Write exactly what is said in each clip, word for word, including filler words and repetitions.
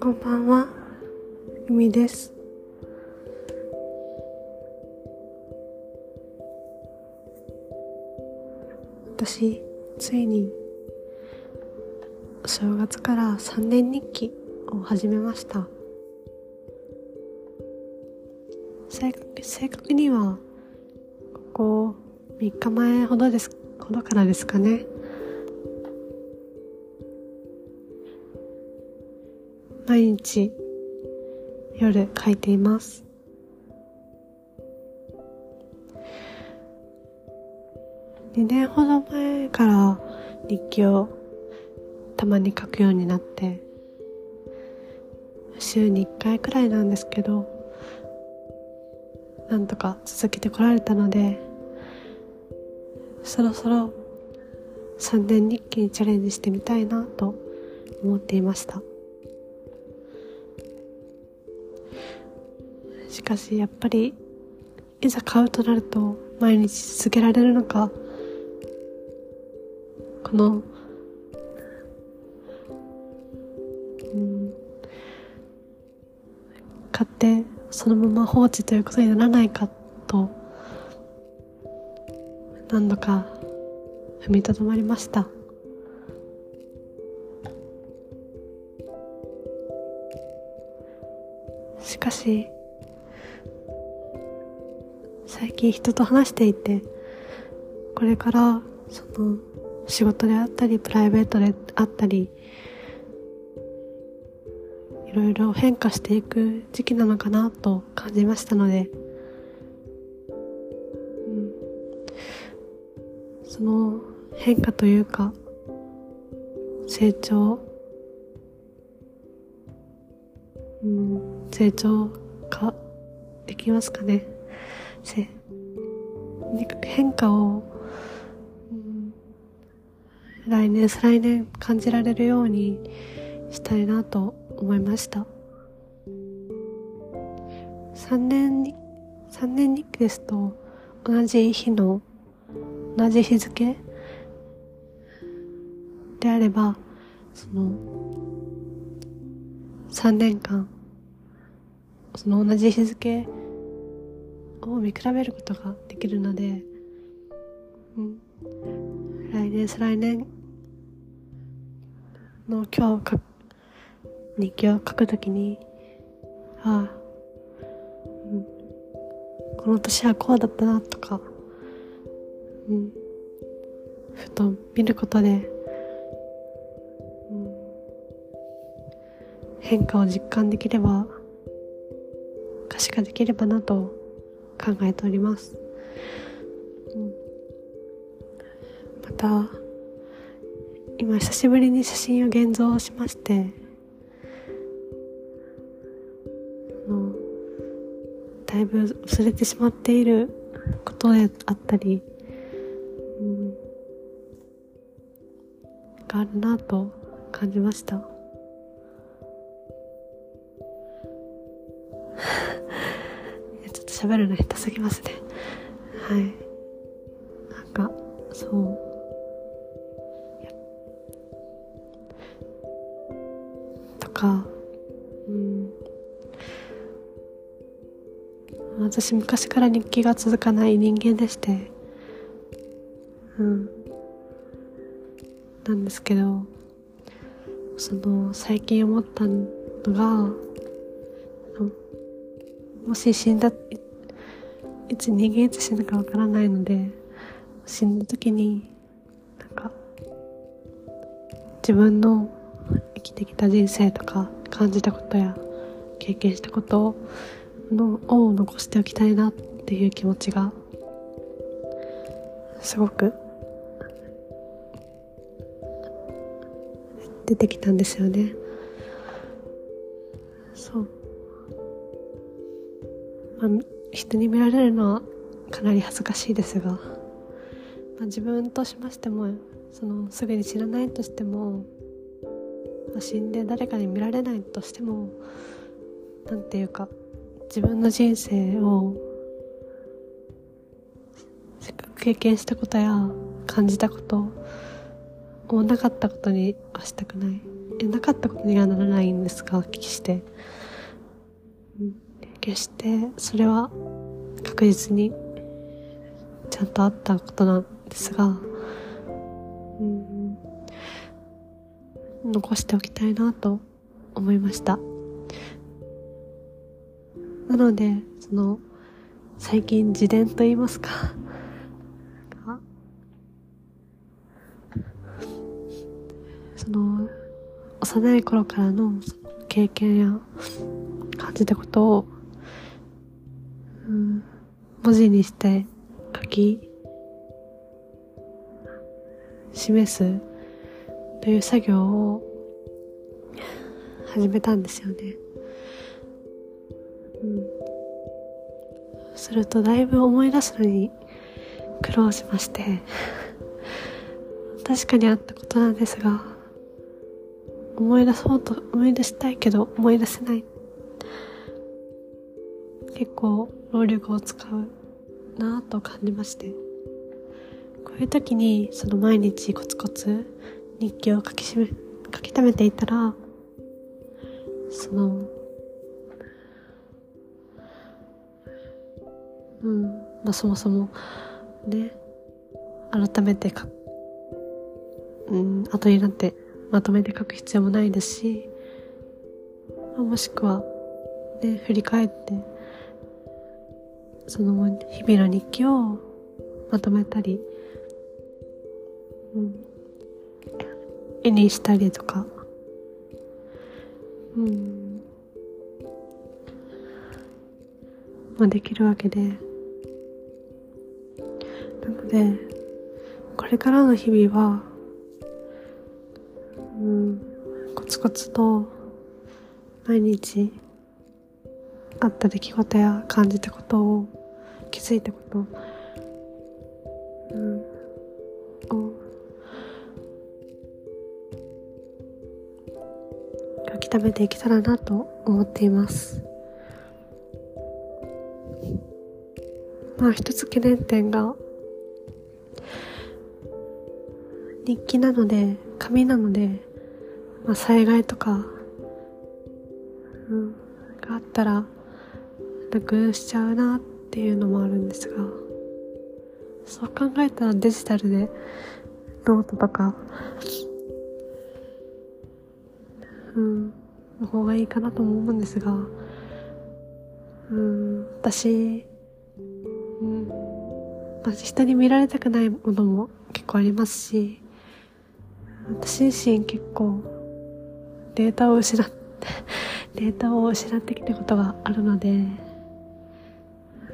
こんばんは、ゆみです。私、ついにお正月からさんねん日記を始めました。正確、正確にはここみっかまえほどです、ほどからですかね。毎日夜書いています。にねんほど前から日記をたまに書くようになって、週にいっかいくらいなんですけど、なんとか続けてこられたので、そろそろさんねん日記にチャレンジしてみたいなと思っていました。しかしやっぱりいざ買うとなると毎日続けられるのか、この、うん、買ってそのまま放置ということにならないかと何度か踏みとどまりました。しかし最近人と話していて、これからその仕事であったりプライベートであったりいろいろ変化していく時期なのかなと感じましたので、その変化というか成長、うん、成長ができますかね。せ変化を、うん、来年再来年感じられるようにしたいなと思いました。さんねんにさんねん日記ですと同じ日の同じ日付であれば、そのさんねんかんその同じ日付を見比べることができるので、うん、来年再来年の今日日記を書くときに、ああ、うん、この年はこうだったなとか、うん、ふと見ることで、うん、変化を実感できれば、可視化できればなと考えております。うん、また今久しぶりに写真を現像しまして、あのだいぶ薄れてしまっていることであったりがあるなと感じました。ちょっと喋るの下手すぎますね。はい。なんかそうとか、うん、私昔から日記が続かない人間でして、うん。なんですけど、その最近思ったのが、もし死んだ い, いつ人間いつ死ぬかわからないので、死んだ時になんか自分の生きてきた人生とか感じたことや経験したことのを残しておきたいなっていう気持ちがすごく出てきたんですよね。そう、まあ、人に見られるのはかなり恥ずかしいですが、まあ、自分としましてもそのすぐに知らないとしても、まあ、死んで誰かに見られないとしても、なんていうか自分の人生をせっかく経験したことや感じたことをなかったことにはしたくない。いや、なかったことにはならないんですが、決して決してそれは確実にちゃんとあったことなんですが、うん、残しておきたいなと思いました。なので、その最近自伝と言いますかその幼い頃からの経験や感じたことを、うん、文字にして書き示すという作業を始めたんですよね。うん、するとだいぶ思い出すのに苦労しまして確かにあったことなんですが、思い出そうと思い出したいけど思い出せない。結構労力を使うなぁと感じまして、こういう時にその毎日コツコツ日記を書きしめ、書き溜めていたら、そのうん、まあ、そもそもね、改めて書く、うん、後になってまとめて書く必要もないですし、まあ、もしくはね、振り返ってその日々の日記をまとめたり、うん、絵にしたりとか、うん、まあできるわけで。なので、これからの日々は、うん、コツコツと毎日あった出来事や感じたことを、気づいたことを、うん、を書き溜めていけたらなと思っています。まあ一つ懸念点が、日記なので、紙なので、まあ、災害とか、うん、があったらなくしちゃうなっていうのもあるんですが、そう考えたらデジタルでノートとか、うん、の方がいいかなとも思うんですが、うん、私、うん、まあ、人に見られたくないものも結構ありますし、私自身結構データを失ってデータを失ってきたことがあるので、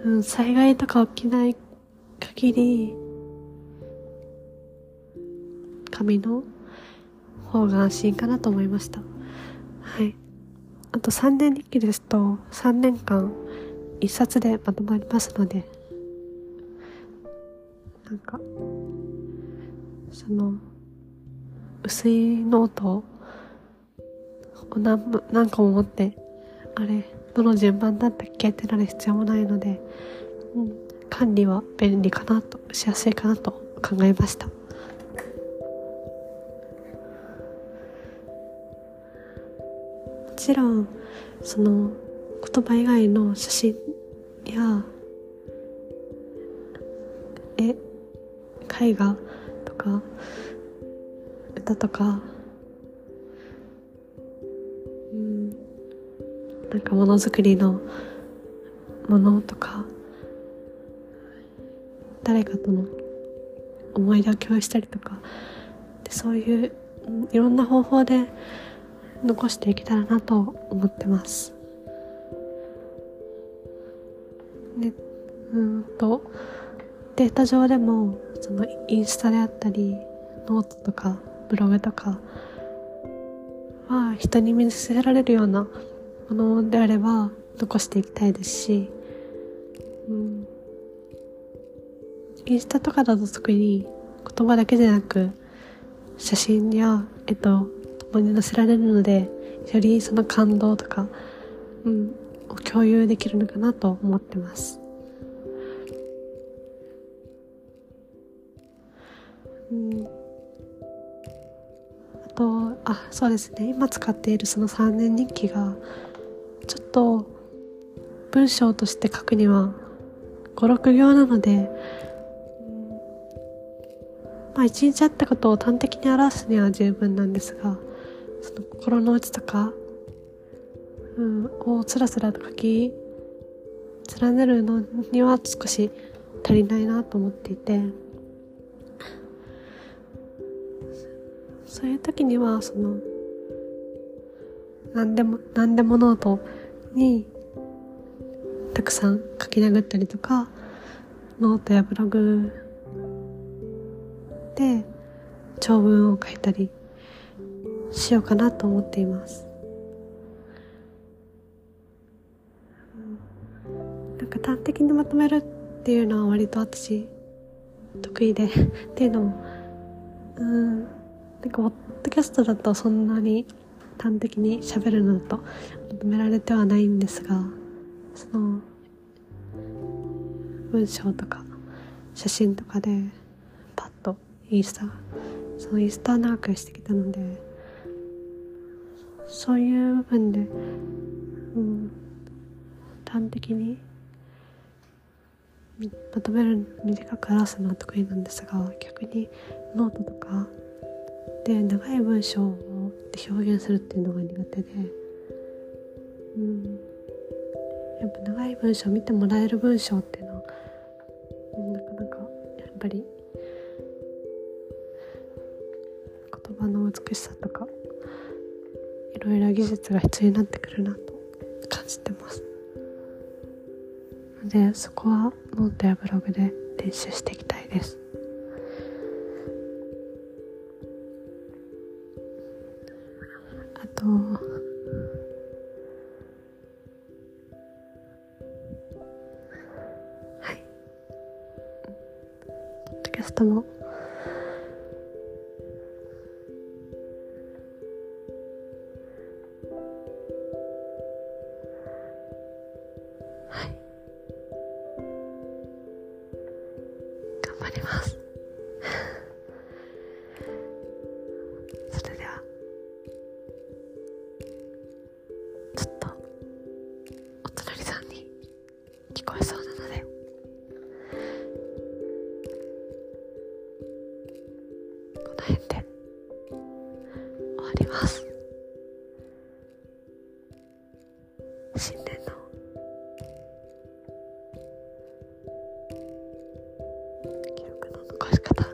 うん、災害とか起きない限り紙の方が安心かなと思いました。はい。あとさんねん日記ですとさんねんかんいっさつでまとまりますので、なんかその薄いノートを何, 何個も持って、あれどの順番だったっけってなる必要もないので、うん、管理は便利かなと、しやすいかなと考えました。もちろんその言葉以外の写真や絵、絵画とか歌とか、なんかものづくりのものとか、誰かとの思い出を共有したりとかで、そういういろんな方法で残していけたらなと思ってます。で、うんとデータ上でもそのインスタであったりノートとかブログとかは、人に見せられるようなものであれば残していきたいですし、うん、インスタとかだと特に言葉だけでなく写真や絵と共に載せられるので、よりその感動とか、うん、を共有できるのかなと思ってます。うん、あとあそうですね今使っているそのさんねん日記がちょっと文章として書くにはご、ろく行なので、まあ、いちにちあったことを端的に表すには十分なんですが、その心の内とか、うん、をつらつらと書き連ねるのには少し足りないなと思っていて、そういう時にはその何でも何でもノートにたくさん書き殴ったりとか、ノートやブログで長文を書いたりしようかなと思っています。なんか端的にまとめるっていうのは割と私得意でっていうのも、うん、なんかポッドキャストだとそんなに端的に喋るのだと求められてはないんですが、その文章とか写真とかでパッとインスタそのインスタ長くしてきたので、そういう部分で、うん、端的にまとめる短く表すのは得意なんですが、逆にノートとかで長い文章を表現するっていうのが苦手で、うん、やっぱ長い文章を見てもらえる文章っていうのはなかなかやっぱり言葉の美しさとかいろいろ技術が必要になってくるなと感じてます。で、そこはノートやブログで練習していきたいです。あとはいポッドキャストも新年の記録の残し方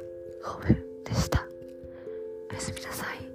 抱負でした。おやすみなさい。